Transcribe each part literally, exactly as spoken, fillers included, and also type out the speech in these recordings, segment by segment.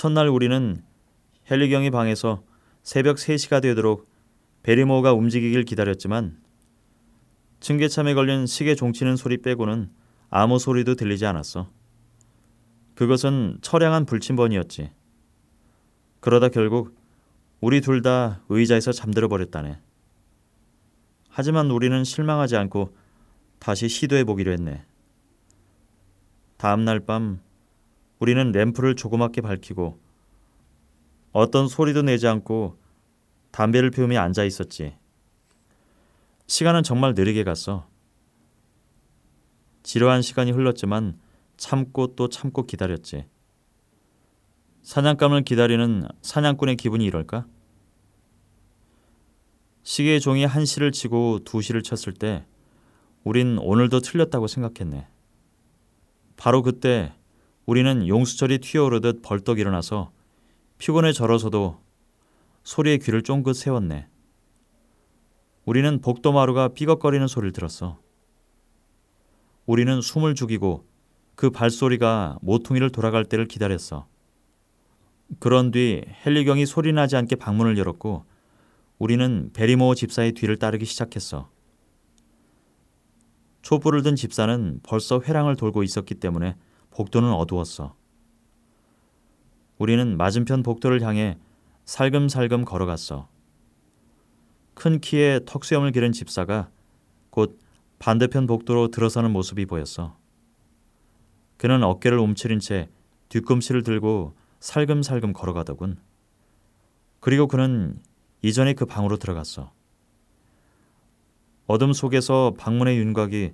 첫날 우리는 헨리경의 방에서 새벽 세 시가 되도록 베리모어가 움직이길 기다렸지만 층계참에 걸린 시계 종치는 소리 빼고는 아무 소리도 들리지 않았어. 그것은 처량한 불침번이었지. 그러다 결국 우리 둘 다 의자에서 잠들어 버렸다네. 하지만 우리는 실망하지 않고 다시 시도해보기로 했네. 다음 날 밤 우리는 램프를 조그맣게 밝히고 어떤 소리도 내지 않고 담배를 피우며 앉아 있었지. 시간은 정말 느리게 갔어. 지루한 시간이 흘렀지만 참고 또 참고 기다렸지. 사냥감을 기다리는 사냥꾼의 기분이 이럴까? 시계의 종이 한 시를 치고 두 시를 쳤을 때 우린 오늘도 틀렸다고 생각했네. 바로 그때 우리는 용수철이 튀어오르듯 벌떡 일어나서 피곤에 절어서도 소리에 귀를 쫑긋 세웠네. 우리는 복도마루가 삐걱거리는 소리를 들었어. 우리는 숨을 죽이고 그 발소리가 모퉁이를 돌아갈 때를 기다렸어. 그런 뒤 헨리경이 소리나지 않게 방문을 열었고 우리는 베리모어 집사의 뒤를 따르기 시작했어. 촛불을 든 집사는 벌써 회랑을 돌고 있었기 때문에 복도는 어두웠어. 우리는 맞은편 복도를 향해 살금살금 걸어갔어. 큰 키에 턱수염을 기른 집사가 곧 반대편 복도로 들어서는 모습이 보였어. 그는 어깨를 움츠린 채 뒤꿈치를 들고 살금살금 걸어가더군. 그리고 그는 이전에 그 방으로 들어갔어. 어둠 속에서 방문의 윤곽이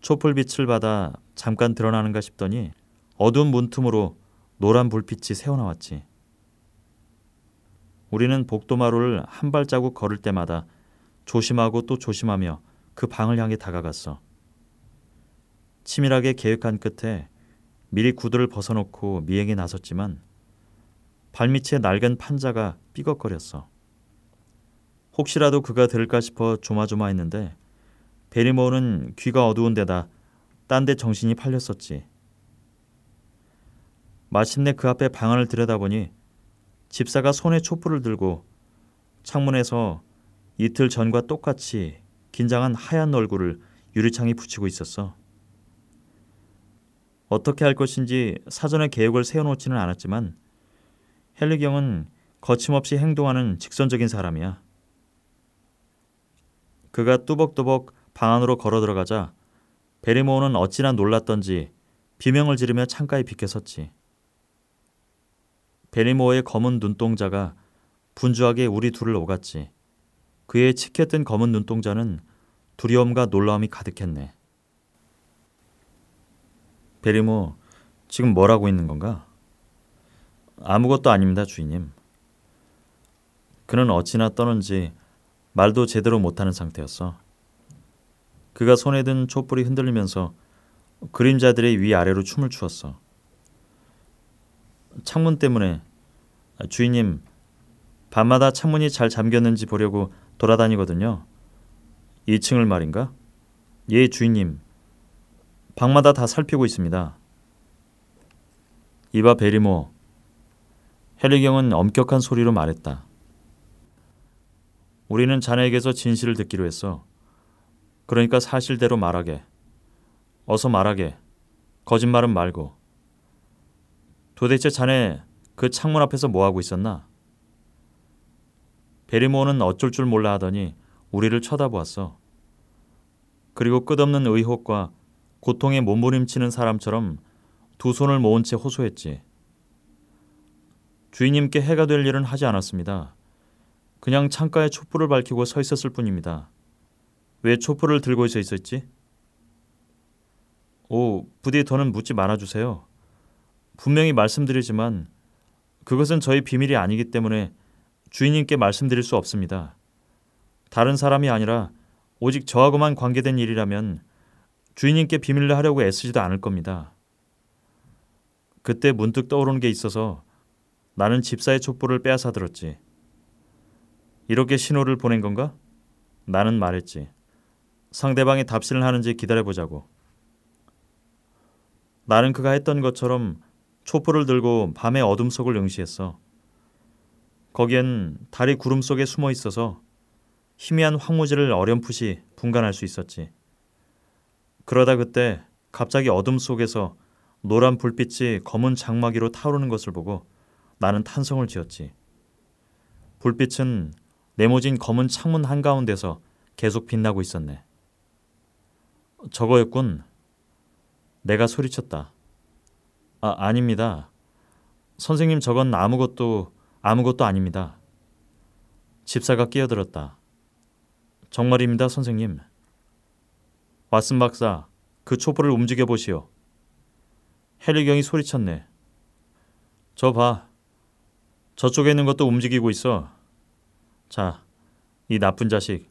촛불빛을 받아 잠깐 드러나는가 싶더니 어두운 문틈으로 노란 불빛이 새어나왔지. 우리는 복도마루를 한 발자국 걸을 때마다 조심하고 또 조심하며 그 방을 향해 다가갔어. 치밀하게 계획한 끝에 미리 구두를 벗어놓고 미행에 나섰지만 발밑에 낡은 판자가 삐걱거렸어. 혹시라도 그가 들을까 싶어 조마조마했는데 베리모어는 귀가 어두운 데다 딴 데 정신이 팔렸었지. 마침내 그 앞에 방 안을 들여다보니 집사가 손에 촛불을 들고 창문에서 이틀 전과 똑같이 긴장한 하얀 얼굴을 유리창에 붙이고 있었어. 어떻게 할 것인지 사전에 계획을 세워놓지는 않았지만 헨리경은 거침없이 행동하는 직선적인 사람이야. 그가 뚜벅뚜벅 방 안으로 걸어 들어가자 베리모어는 어찌나 놀랐던지 비명을 지르며 창가에 비켜섰지. 베리모어의 검은 눈동자가 분주하게 우리 둘을 오갔지. 그의 치켜뜬 검은 눈동자는 두려움과 놀라움이 가득했네. 베리모어, 지금 뭘 하고 있는 건가? 아무것도 아닙니다, 주인님. 그는 어찌나 떠는지 말도 제대로 못하는 상태였어. 그가 손에 든 촛불이 흔들리면서 그림자들의 위아래로 춤을 추었어. 창문 때문에, 주인님, 밤마다 창문이 잘 잠겼는지 보려고 돌아다니거든요. 이 층을 말인가? 예, 주인님. 방마다 다 살피고 있습니다. 이봐, 베리모어. 헨리경은 엄격한 소리로 말했다. 우리는 자네에게서 진실을 듣기로 했어. 그러니까 사실대로 말하게. 어서 말하게. 거짓말은 말고. 도대체 자네 그 창문 앞에서 뭐하고 있었나? 베리모어는 어쩔 줄 몰라 하더니 우리를 쳐다보았어. 그리고 끝없는 의혹과 고통에 몸부림치는 사람처럼 두 손을 모은 채 호소했지. 주인님께 해가 될 일은 하지 않았습니다. 그냥 창가에 촛불을 밝히고 서 있었을 뿐입니다. 왜 촛불을 들고 서 있었지? 오, 부디 더는 묻지 말아주세요. 분명히 말씀드리지만 그것은 저희 비밀이 아니기 때문에 주인님께 말씀드릴 수 없습니다. 다른 사람이 아니라 오직 저하고만 관계된 일이라면 주인님께 비밀을 하려고 애쓰지도 않을 겁니다. 그때 문득 떠오르는 게 있어서 나는 집사의 촛불을 빼앗아 들었지. 이렇게 신호를 보낸 건가? 나는 말했지. 상대방이 답신을 하는지 기다려보자고. 나는 그가 했던 것처럼 촛불을 들고 밤의 어둠 속을 응시했어. 거기엔 달이 구름 속에 숨어 있어서 희미한 황무지를 어렴풋이 분간할 수 있었지. 그러다 그때 갑자기 어둠 속에서 노란 불빛이 검은 장마기로 타오르는 것을 보고 나는 탄성을 지었지. 불빛은 네모진 검은 창문 한가운데서 계속 빛나고 있었네. 저거였군. 내가 소리쳤다. 아, 아닙니다. 선생님, 저건 아무것도 아무것도 아닙니다. 집사가 끼어들었다. 정말입니다, 선생님. 왓슨 박사, 그 촛불을 움직여 보시오. 헨리경이 소리쳤네. 저 봐. 저쪽에 있는 것도 움직이고 있어. 자, 이 나쁜 자식.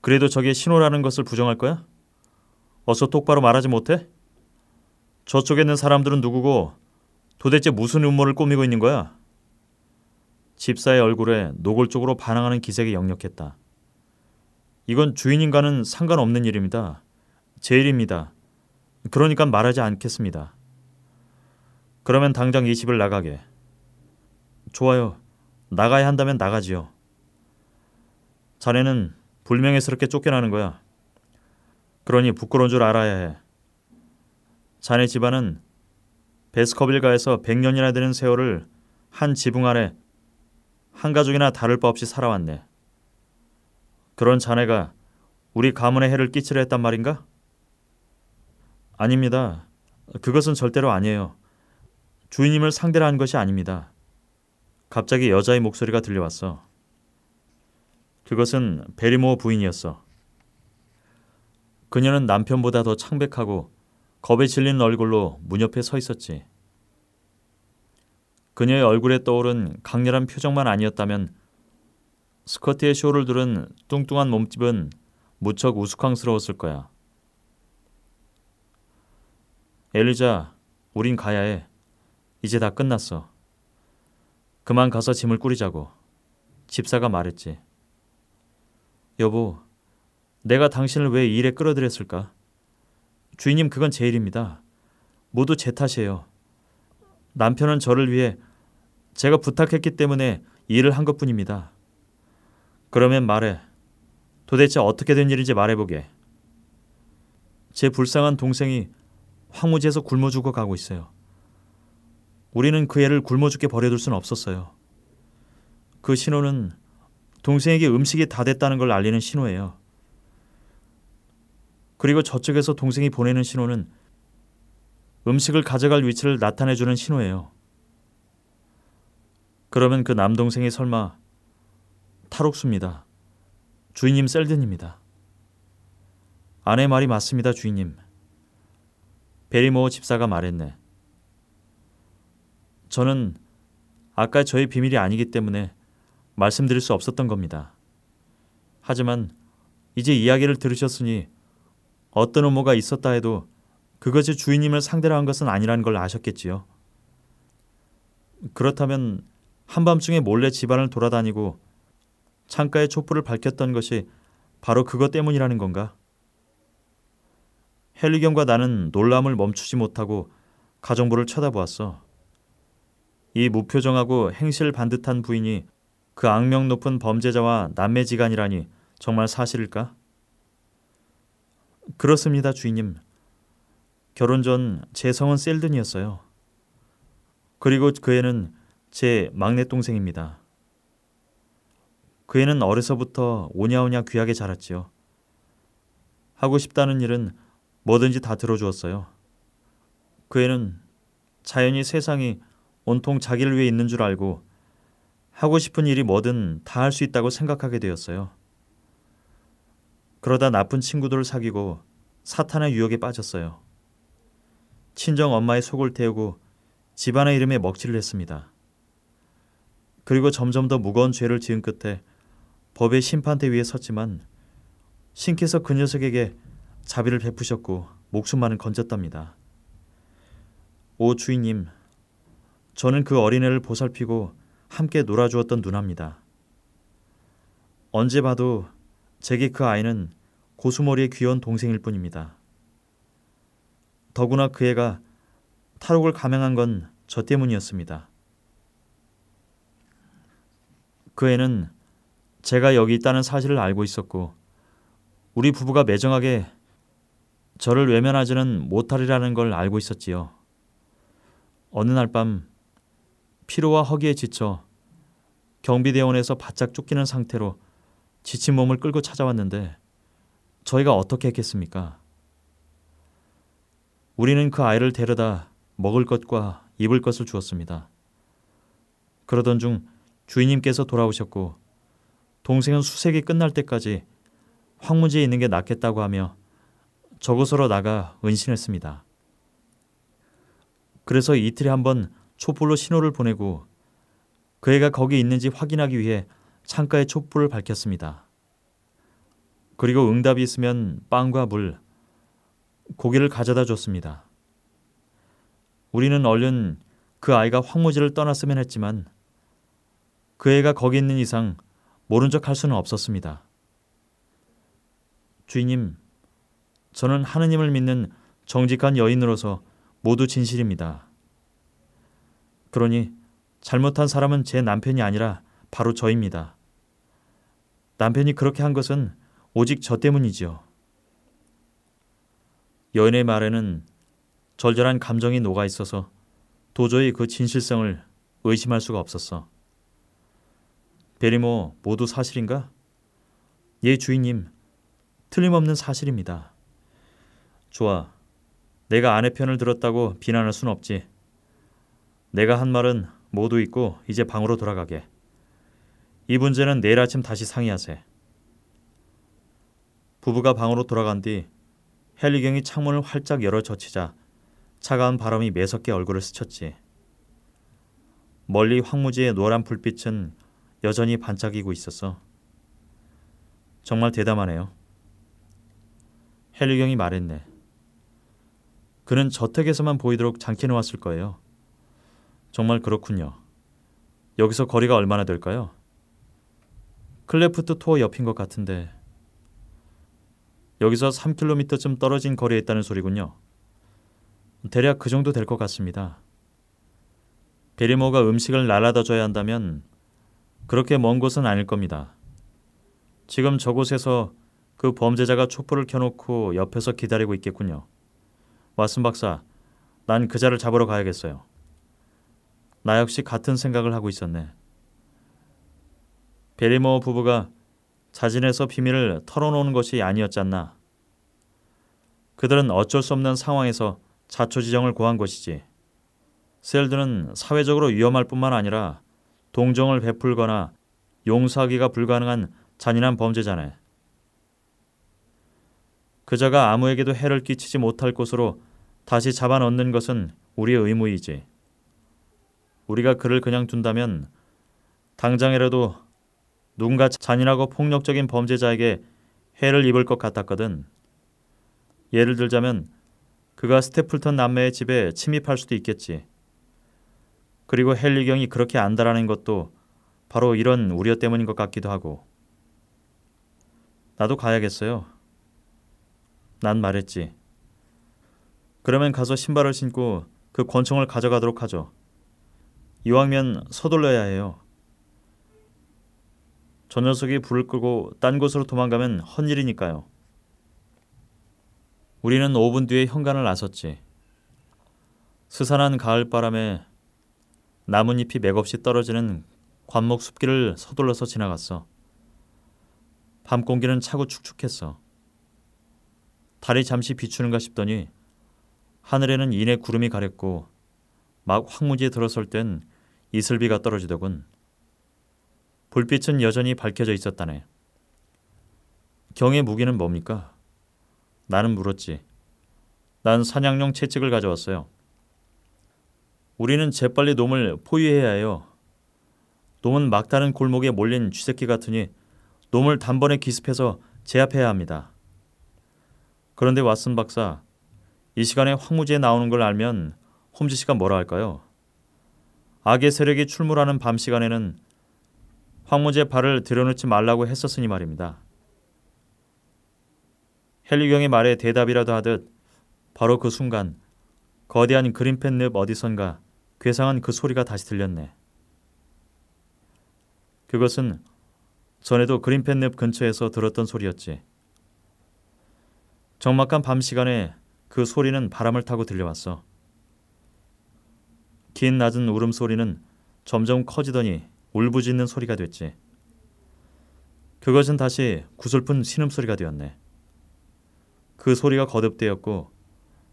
그래도 저게 신호라는 것을 부정할 거야? 어서 똑바로 말하지 못해? 저쪽에 있는 사람들은 누구고 도대체 무슨 음모를 꾸미고 있는 거야? 집사의 얼굴에 노골적으로 반항하는 기색이 역력했다. 이건 주인인과는 상관없는 일입니다. 제 일입니다. 그러니까 말하지 않겠습니다. 그러면 당장 이 집을 나가게. 좋아요. 나가야 한다면 나가지요. 자네는 불명예스럽게 쫓겨나는 거야. 그러니 부끄러운 줄 알아야 해. 자네 집안은 베스커빌가에서 백 년이나 되는 세월을 한 지붕 아래 한 가족이나 다를 바 없이 살아왔네. 그런 자네가 우리 가문에 해를 끼치려 했단 말인가? 아닙니다. 그것은 절대로 아니에요. 주인님을 상대로 한 것이 아닙니다. 갑자기 여자의 목소리가 들려왔어. 그것은 베리모어 부인이었어. 그녀는 남편보다 더 창백하고 겁에 질린 얼굴로 문 옆에 서 있었지. 그녀의 얼굴에 떠오른 강렬한 표정만 아니었다면 스커트의 쇼를 두른 뚱뚱한 몸집은 무척 우스꽝스러웠을 거야. 엘리자, 우린 가야 해. 이제 다 끝났어. 그만 가서 짐을 꾸리자고. 집사가 말했지. 여보, 내가 당신을 왜 이 일에 끌어들였을까? 주인님, 그건 제 일입니다. 모두 제 탓이에요. 남편은 저를 위해 제가 부탁했기 때문에 일을 한 것뿐입니다. 그러면 말해. 도대체 어떻게 된 일인지 말해보게. 제 불쌍한 동생이 황무지에서 굶어 죽어 가고 있어요. 우리는 그 애를 굶어 죽게 버려둘 순 없었어요. 그 신호는 동생에게 음식이 다 됐다는 걸 알리는 신호예요. 그리고 저쪽에서 동생이 보내는 신호는 음식을 가져갈 위치를 나타내주는 신호예요. 그러면 그 남동생이 설마 탈옥수입니다. 주인님, 셀든입니다. 아내 말이 맞습니다, 주인님. 베리모어 집사가 말했네. 저는 아까 저의 비밀이 아니기 때문에 말씀드릴 수 없었던 겁니다. 하지만 이제 이야기를 들으셨으니 어떤 음모가 있었다 해도 그것이 주인님을 상대로 한 것은 아니라는 걸 아셨겠지요. 그렇다면 한밤중에 몰래 집안을 돌아다니고 창가에 촛불을 밝혔던 것이 바로 그것 때문이라는 건가? 헨리경과 나는 놀람을 멈추지 못하고 가정부를 쳐다보았어. 이 무표정하고 행실 반듯한 부인이 그 악명 높은 범죄자와 남매지간이라니 정말 사실일까? 그렇습니다, 주인님. 결혼 전 제 성은 셀든이었어요. 그리고 그 애는 제 막내 동생입니다. 그 애는 어려서부터 오냐오냐 귀하게 자랐지요. 하고 싶다는 일은 뭐든지 다 들어주었어요. 그 애는 자연히 세상이 온통 자기를 위해 있는 줄 알고 하고 싶은 일이 뭐든 다 할 수 있다고 생각하게 되었어요. 그러다 나쁜 친구들을 사귀고 사탄의 유혹에 빠졌어요. 친정 엄마의 속을 태우고 집안의 이름에 먹칠을 했습니다. 그리고 점점 더 무거운 죄를 지은 끝에 법의 심판대 위에 섰지만 신께서 그 녀석에게 자비를 베푸셨고 목숨만은 건졌답니다. 오 주인님, 저는 그 어린애를 보살피고 함께 놀아주었던 누나입니다. 언제 봐도 제게 그 아이는 고수머리의 귀여운 동생일 뿐입니다. 더구나 그 애가 탈옥을 감행한 건 저 때문이었습니다. 그 애는 제가 여기 있다는 사실을 알고 있었고 우리 부부가 매정하게 저를 외면하지는 못하리라는 걸 알고 있었지요. 어느 날 밤 피로와 허기에 지쳐 경비대원에서 바짝 쫓기는 상태로 지친 몸을 끌고 찾아왔는데 저희가 어떻게 했겠습니까? 우리는 그 아이를 데려다 먹을 것과 입을 것을 주었습니다. 그러던 중 주인님께서 돌아오셨고 동생은 수색이 끝날 때까지 황무지에 있는 게 낫겠다고 하며 저곳으로 나가 은신했습니다. 그래서 이틀에 한 번 촛불로 신호를 보내고 그 애가 거기 있는지 확인하기 위해 창가에 촛불을 밝혔습니다. 그리고 응답이 있으면 빵과 물, 고기를 가져다 줬습니다. 우리는 얼른 그 아이가 황무지를 떠났으면 했지만 그 애가 거기 있는 이상 모른 척할 수는 없었습니다. 주인님, 저는 하느님을 믿는 정직한 여인으로서 모두 진실입니다. 그러니 잘못한 사람은 제 남편이 아니라 바로 저입니다. 남편이 그렇게 한 것은 오직 저 때문이지요. 여인의 말에는 절절한 감정이 녹아 있어서 도저히 그 진실성을 의심할 수가 없었어. 베리모, 모두 사실인가? 예, 주인님. 틀림없는 사실입니다. 좋아. 내가 아내 편을 들었다고 비난할 순 없지. 내가 한 말은 모두 잊고 이제 방으로 돌아가게. 이 문제는 내일 아침 다시 상의하세. 부부가 방으로 돌아간 뒤 헨리경이 창문을 활짝 열어 젖히자 차가운 바람이 매섭게 얼굴을 스쳤지. 멀리 황무지의 노란 불빛은 여전히 반짝이고 있었어. 정말 대담하네요. 헨리경이 말했네. 그는 저택에서만 보이도록 장치해놓았을 거예요. 정말 그렇군요. 여기서 거리가 얼마나 될까요? 클래프트 토어 옆인 것 같은데 여기서 삼 킬로미터쯤 떨어진 거리에 있다는 소리군요. 대략 그 정도 될 것 같습니다. 베리모어가 음식을 날아다 줘야 한다면 그렇게 먼 곳은 아닐 겁니다. 지금 저곳에서 그 범죄자가 촛불을 켜놓고 옆에서 기다리고 있겠군요. 왓슨 박사, 난 그자를 잡으러 가야겠어요. 나 역시 같은 생각을 하고 있었네. 베리모어 부부가 자진해서 비밀을 털어놓은 것이 아니었잖나. 그들은 어쩔 수 없는 상황에서 자초지정을 고한 것이지. 셀드는 사회적으로 위험할 뿐만 아니라 동정을 베풀거나 용서하기가 불가능한 잔인한 범죄자네. 그자가 아무에게도 해를 끼치지 못할 곳으로 다시 잡아넣는 것은 우리의 의무이지. 우리가 그를 그냥 둔다면 당장이라도 누군가 잔인하고 폭력적인 범죄자에게 해를 입을 것 같았거든. 예를 들자면 그가 스태플턴 남매의 집에 침입할 수도 있겠지. 그리고 헨리경이 그렇게 안다라는 것도 바로 이런 우려 때문인 것 같기도 하고. 나도 가야겠어요. 난 말했지. 그러면 가서 신발을 신고 그 권총을 가져가도록 하죠. 이왕면 서둘러야 해요. 저 녀석이 불을 끄고 딴 곳으로 도망가면 헛일이니까요. 우리는 오 분 뒤에 현관을 나섰지. 스산한 가을바람에 나뭇잎이 맥없이 떨어지는 관목 숲길을 서둘러서 지나갔어. 밤 공기는 차고 축축했어. 달이 잠시 비추는가 싶더니 하늘에는 이내 구름이 가렸고 막 황무지에 들어설 땐 이슬비가 떨어지더군. 불빛은 여전히 밝혀져 있었다네. 경의 무기는 뭡니까? 나는 물었지. 난 사냥용 채찍을 가져왔어요. 우리는 재빨리 놈을 포위해야 해요. 놈은 막다른 골목에 몰린 쥐새끼 같으니 놈을 단번에 기습해서 제압해야 합니다. 그런데 왓슨 박사, 이 시간에 황무지에 나오는 걸 알면 홈즈 씨가 뭐라 할까요? 악의 세력이 출몰하는 밤 시간에는 황무지에 발을 들여놓지 말라고 했었으니 말입니다. 헨리경의 말에 대답이라도 하듯 바로 그 순간 거대한 그린펜 늪 어디선가 괴상한 그 소리가 다시 들렸네. 그것은 전에도 그린펜랩 근처에서 들었던 소리였지. 적막한 밤 시간에 그 소리는 바람을 타고 들려왔어. 긴 낮은 울음소리는 점점 커지더니 울부짖는 소리가 됐지. 그것은 다시 구슬픈 신음소리가 되었네. 그 소리가 거듭되었고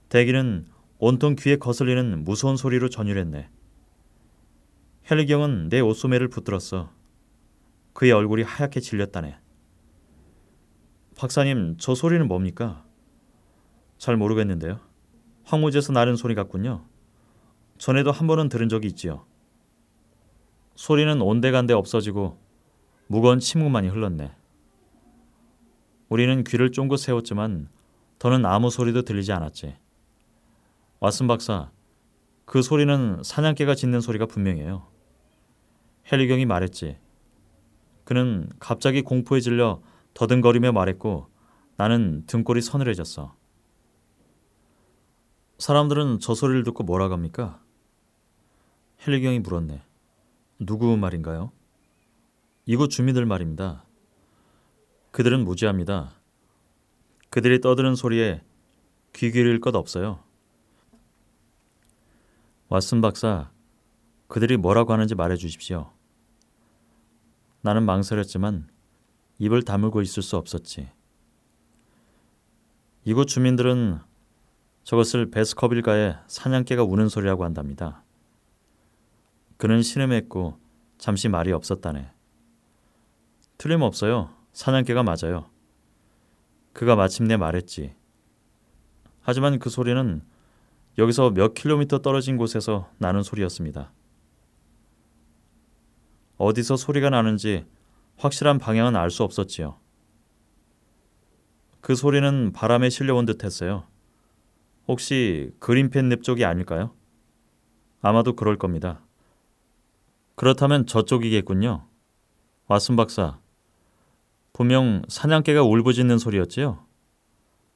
대기는 온통 귀에 거슬리는 무서운 소리로 전율했네. 헬리경은 내 옷소매를 붙들었어. 그의 얼굴이 하얗게 질렸다네. 박사님, 저 소리는 뭡니까? 잘 모르겠는데요. 황무지에서 나는 소리 같군요. 전에도 한 번은 들은 적이 있지요. 소리는 온데간데 없어지고 무거운 침묵만이 흘렀네. 우리는 귀를 쫑긋 세웠지만 더는 아무 소리도 들리지 않았지. 왓슨 박사, 그 소리는 사냥개가 짖는 소리가 분명해요. 헬리경이 말했지. 그는 갑자기 공포에 질려 더듬거리며 말했고 나는 등골이 서늘해졌어. 사람들은 저 소리를 듣고 뭐라고 합니까? 헬리경이 물었네. 누구 말인가요? 이곳 주민들 말입니다. 그들은 무지합니다. 그들이 떠드는 소리에 귀 기울일 것 없어요. 왓슨 박사, 그들이 뭐라고 하는지 말해 주십시오. 나는 망설였지만 입을 다물고 있을 수 없었지. 이곳 주민들은 저것을 베스커빌가의 사냥개가 우는 소리라고 한답니다. 그는 신음했고 잠시 말이 없었다네. 틀림없어요. 사냥개가 맞아요. 그가 마침내 말했지. 하지만 그 소리는 여기서 몇 킬로미터 떨어진 곳에서 나는 소리였습니다. 어디서 소리가 나는지 확실한 방향은 알 수 없었지요. 그 소리는 바람에 실려온 듯했어요. 혹시 그린펜랩 쪽이 아닐까요? 아마도 그럴 겁니다. 그렇다면 저쪽이겠군요. 왓슨 박사, 분명 사냥개가 울부짖는 소리였지요?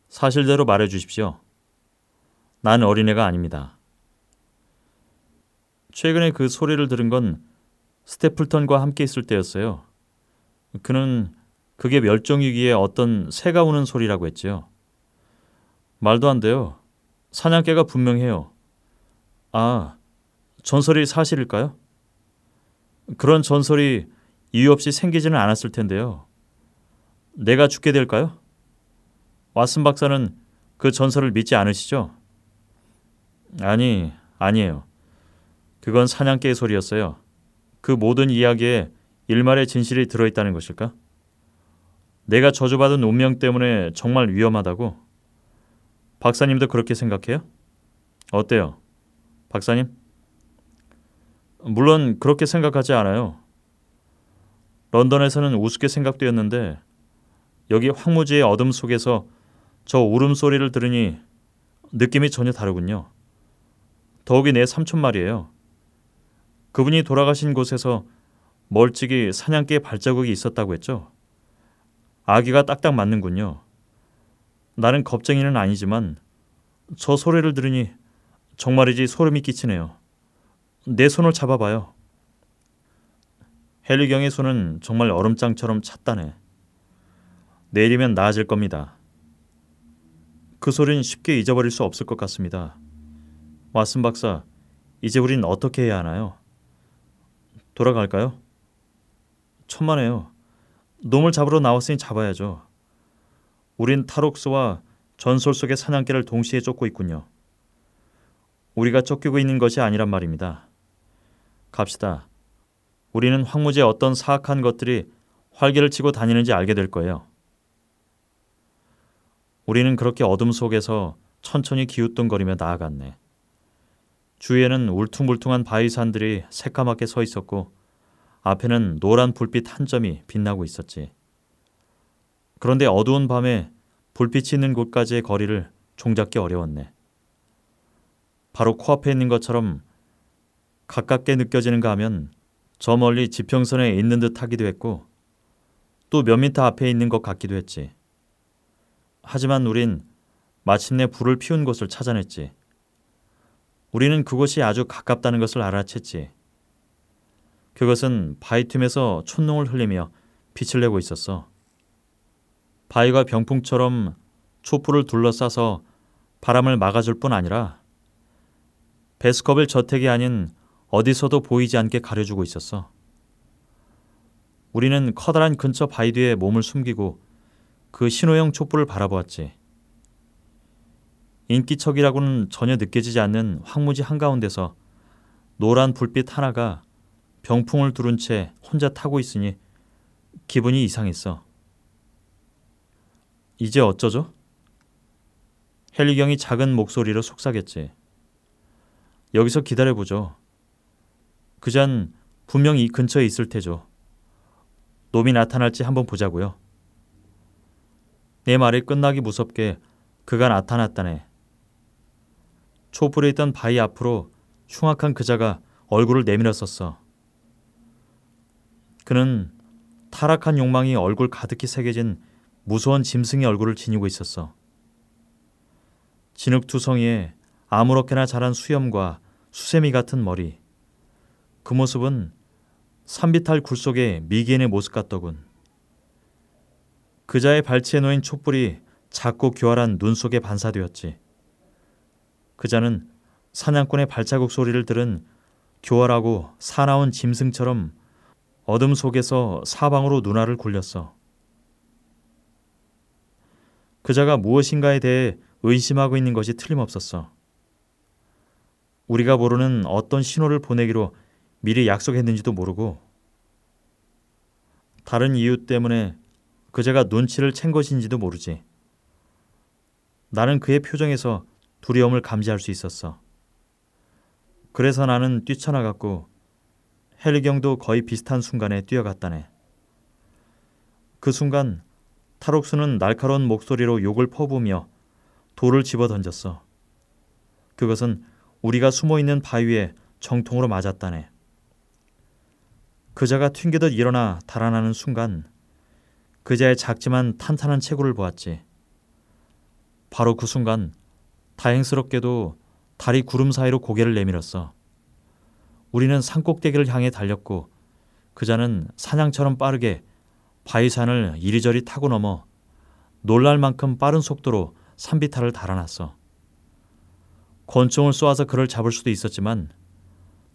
사실대로 말해주십시오. 난 어린애가 아닙니다. 최근에 그 소리를 들은 건 스테플턴과 함께 있을 때였어요. 그는 그게 멸종위기에 어떤 새가 우는 소리라고 했지요. 말도 안 돼요. 사냥개가 분명해요. 아, 전설이 사실일까요? 그런 전설이 이유 없이 생기지는 않았을 텐데요. 내가 죽게 될까요? 왓슨 박사는 그 전설을 믿지 않으시죠? 아니, 아니에요. 그건 사냥개의 소리였어요. 그 모든 이야기에 일말의 진실이 들어있다는 것일까? 내가 저주받은 운명 때문에 정말 위험하다고? 박사님도 그렇게 생각해요? 어때요, 박사님? 물론 그렇게 생각하지 않아요. 런던에서는 우습게 생각되었는데 여기 황무지의 어둠 속에서 저 울음소리를 들으니 느낌이 전혀 다르군요. 더욱이 내 삼촌 말이에요. 그분이 돌아가신 곳에서 멀찍이 사냥개의 발자국이 있었다고 했죠. 아기가 딱딱 맞는군요. 나는 겁쟁이는 아니지만 저 소리를 들으니 정말이지 소름이 끼치네요. 내 손을 잡아봐요. 헬리경의 손은 정말 얼음장처럼 찼다네. 내일이면 나아질 겁니다. 그 소린 쉽게 잊어버릴 수 없을 것 같습니다. 왓슨 박사, 이제 우린 어떻게 해야 하나요? 돌아갈까요? 천만에요. 놈을 잡으러 나왔으니 잡아야죠. 우린 탈옥스와 전설 속의 사냥개를 동시에 쫓고 있군요. 우리가 쫓기고 있는 것이 아니란 말입니다. 갑시다. 우리는 황무지의 어떤 사악한 것들이 활개를 치고 다니는지 알게 될 거예요. 우리는 그렇게 어둠 속에서 천천히 기웃뚱거리며 나아갔네. 주위에는 울퉁불퉁한 바위산들이 새까맣게 서 있었고 앞에는 노란 불빛 한 점이 빛나고 있었지. 그런데 어두운 밤에 불빛이 있는 곳까지의 거리를 종잡기 어려웠네. 바로 코앞에 있는 것처럼 가깝게 느껴지는가 하면 저 멀리 지평선에 있는 듯 하기도 했고 또 몇 미터 앞에 있는 것 같기도 했지. 하지만 우린 마침내 불을 피운 곳을 찾아냈지. 우리는 그곳이 아주 가깝다는 것을 알아챘지. 그것은 바위 틈에서 촛농을 흘리며 빛을 내고 있었어. 바위가 병풍처럼 촛불을 둘러싸서 바람을 막아줄 뿐 아니라 베스커빌 저택이 아닌 어디서도 보이지 않게 가려주고 있었어. 우리는 커다란 근처 바위 뒤에 몸을 숨기고 그 신호형 촛불을 바라보았지. 인기척이라고는 전혀 느껴지지 않는 황무지 한가운데서 노란 불빛 하나가 병풍을 두른 채 혼자 타고 있으니 기분이 이상했어. 이제 어쩌죠? 헨리경이 작은 목소리로 속삭였지. 여기서 기다려보죠. 그 잔 분명 이 근처에 있을 테죠. 놈이 나타날지 한번 보자고요. 내 말이 끝나기 무섭게 그가 나타났다네. 촛불에 있던 바위 앞으로 흉악한 그자가 얼굴을 내밀었었어. 그는 타락한 욕망이 얼굴 가득히 새겨진 무서운 짐승의 얼굴을 지니고 있었어. 진흙투성이에 아무렇게나 자란 수염과 수세미 같은 머리. 그 모습은 산비탈 굴 속의 미개인의 모습 같더군. 그자의 발치에 놓인 촛불이 작고 교활한 눈 속에 반사되었지. 그자는 사냥꾼의 발자국 소리를 들은 교활하고 사나운 짐승처럼 어둠 속에서 사방으로 눈알을 굴렸어. 그자가 무엇인가에 대해 의심하고 있는 것이 틀림없었어. 우리가 모르는 어떤 신호를 보내기로 미리 약속했는지도 모르고 다른 이유 때문에 그자가 눈치를 챈 것인지도 모르지. 나는 그의 표정에서 두려움을 감지할 수 있었어. 그래서 나는 뛰쳐나갔고 헨리경도 거의 비슷한 순간에 뛰어갔다네. 그 순간 탈옥수는 날카로운 목소리로 욕을 퍼부으며 돌을 집어던졌어. 그것은 우리가 숨어있는 바위에 정통으로 맞았다네. 그자가 튕기듯 일어나 달아나는 순간 그자의 작지만 탄탄한 체구를 보았지. 바로 그 순간 다행스럽게도 다리 구름 사이로 고개를 내밀었어. 우리는 산 꼭대기를 향해 달렸고 그자는 사냥처럼 빠르게 바위산을 이리저리 타고 넘어 놀랄 만큼 빠른 속도로 산비탈을 달아났어. 권총을 쏘아서 그를 잡을 수도 있었지만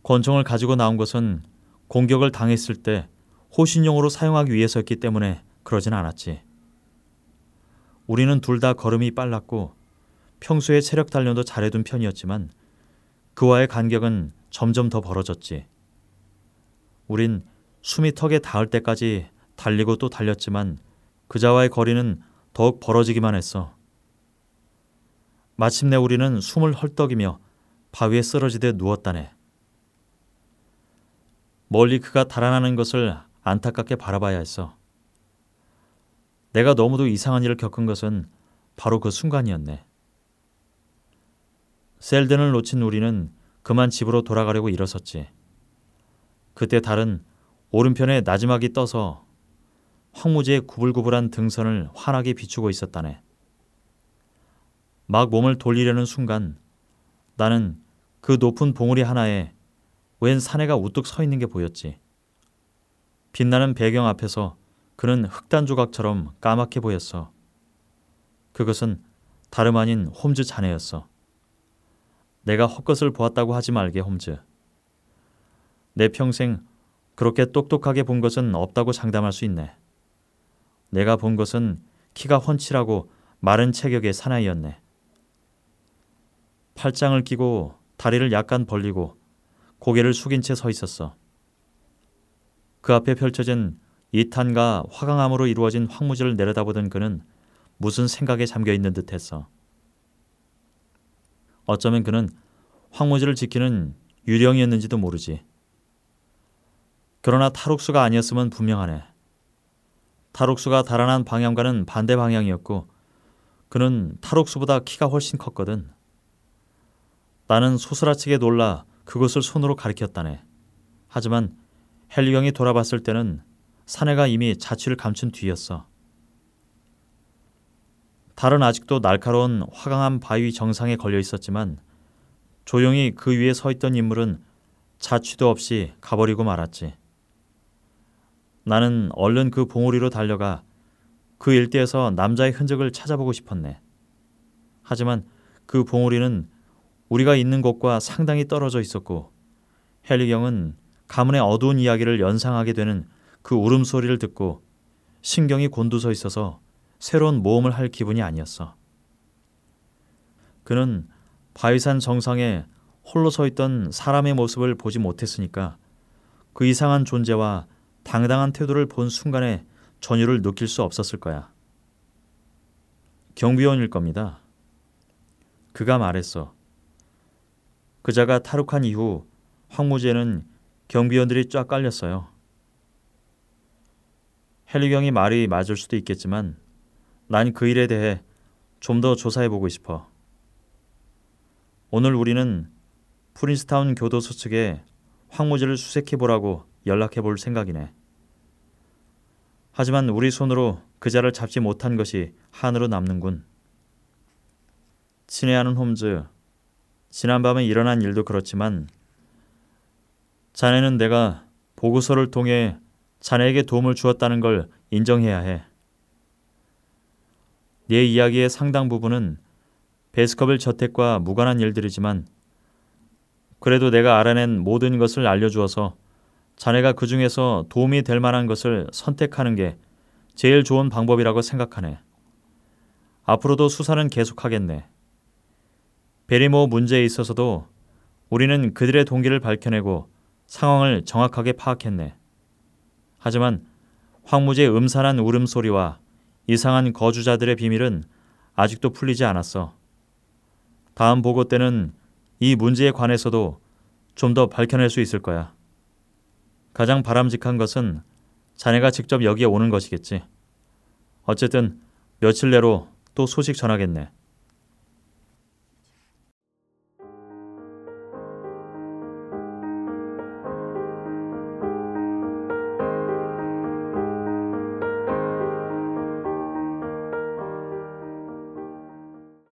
권총을 가지고 나온 것은 공격을 당했을 때 호신용으로 사용하기 위해서였기 때문에 그러진 않았지. 우리는 둘 다 걸음이 빨랐고 평소에 체력 단련도 잘해둔 편이었지만 그와의 간격은 점점 더 벌어졌지. 우린 숨이 턱에 닿을 때까지 달리고 또 달렸지만 그자와의 거리는 더욱 벌어지기만 했어. 마침내 우리는 숨을 헐떡이며 바위에 쓰러지듯 누웠다네. 멀리 그가 달아나는 것을 안타깝게 바라봐야 했어. 내가 너무도 이상한 일을 겪은 것은 바로 그 순간이었네. 셀든을 놓친 우리는 그만 집으로 돌아가려고 일어섰지. 그때 달은 오른편에 나지막이 떠서 황무지의 구불구불한 등선을 환하게 비추고 있었다네. 막 몸을 돌리려는 순간 나는 그 높은 봉우리 하나에 웬 사내가 우뚝 서 있는 게 보였지. 빛나는 배경 앞에서 그는 흑단 조각처럼 까맣게 보였어. 그것은 다름 아닌 홈즈 자네였어. 내가 헛것을 보았다고 하지 말게, 홈즈. 내 평생 그렇게 똑똑하게 본 것은 없다고 장담할 수 있네. 내가 본 것은 키가 훤칠하고 마른 체격의 사나이였네. 팔짱을 끼고 다리를 약간 벌리고 고개를 숙인 채 서 있었어. 그 앞에 펼쳐진 이탄과 화강암으로 이루어진 황무지를 내려다보던 그는 무슨 생각에 잠겨있는 듯했어. 어쩌면 그는 황무지를 지키는 유령이었는지도 모르지. 그러나 탈옥수가 아니었으면 분명하네. 탈옥수가 달아난 방향과는 반대 방향이었고 그는 탈옥수보다 키가 훨씬 컸거든. 나는 소스라치게 놀라 그것을 손으로 가리켰다네. 하지만 헨리경이 돌아봤을 때는 사내가 이미 자취를 감춘 뒤였어. 달은 아직도 날카로운 화강암 바위 정상에 걸려 있었지만 조용히 그 위에 서 있던 인물은 자취도 없이 가버리고 말았지. 나는 얼른 그 봉우리로 달려가 그 일대에서 남자의 흔적을 찾아보고 싶었네. 하지만 그 봉우리는 우리가 있는 곳과 상당히 떨어져 있었고 헨리 경은 가문의 어두운 이야기를 연상하게 되는 그 울음소리를 듣고 신경이 곤두서 있어서 새로운 모험을 할 기분이 아니었어. 그는 바위산 정상에 홀로 서 있던 사람의 모습을 보지 못했으니까 그 이상한 존재와 당당한 태도를 본 순간에 전율을 느낄 수 없었을 거야. 경비원일 겁니다. 그가 말했어. 그자가 탈옥한 이후 황무지에는 경비원들이 쫙 깔렸어요. 헨리 경이 말이 맞을 수도 있겠지만 난 그 일에 대해 좀 더 조사해보고 싶어. 오늘 우리는 프린스타운 교도소 측에 황무지를 수색해보라고 연락해볼 생각이네. 하지만 우리 손으로 그자를 잡지 못한 것이 한으로 남는군. 친애하는 홈즈, 지난밤에 일어난 일도 그렇지만 자네는 내가 보고서를 통해 자네에게 도움을 주었다는 걸 인정해야 해. 내 이야기의 상당 부분은 베스커빌 저택과 무관한 일들이지만 그래도 내가 알아낸 모든 것을 알려주어서 자네가 그 중에서 도움이 될 만한 것을 선택하는 게 제일 좋은 방법이라고 생각하네. 앞으로도 수사는 계속하겠네. 베리모어 문제에 있어서도 우리는 그들의 동기를 밝혀내고 상황을 정확하게 파악했네. 하지만 황무지의 음산한 울음소리와 이상한 거주자들의 비밀은 아직도 풀리지 않았어. 다음 보고 때는 이 문제에 관해서도 좀 더 밝혀낼 수 있을 거야. 가장 바람직한 것은 자네가 직접 여기에 오는 것이겠지. 어쨌든 며칠 내로 또 소식 전하겠네.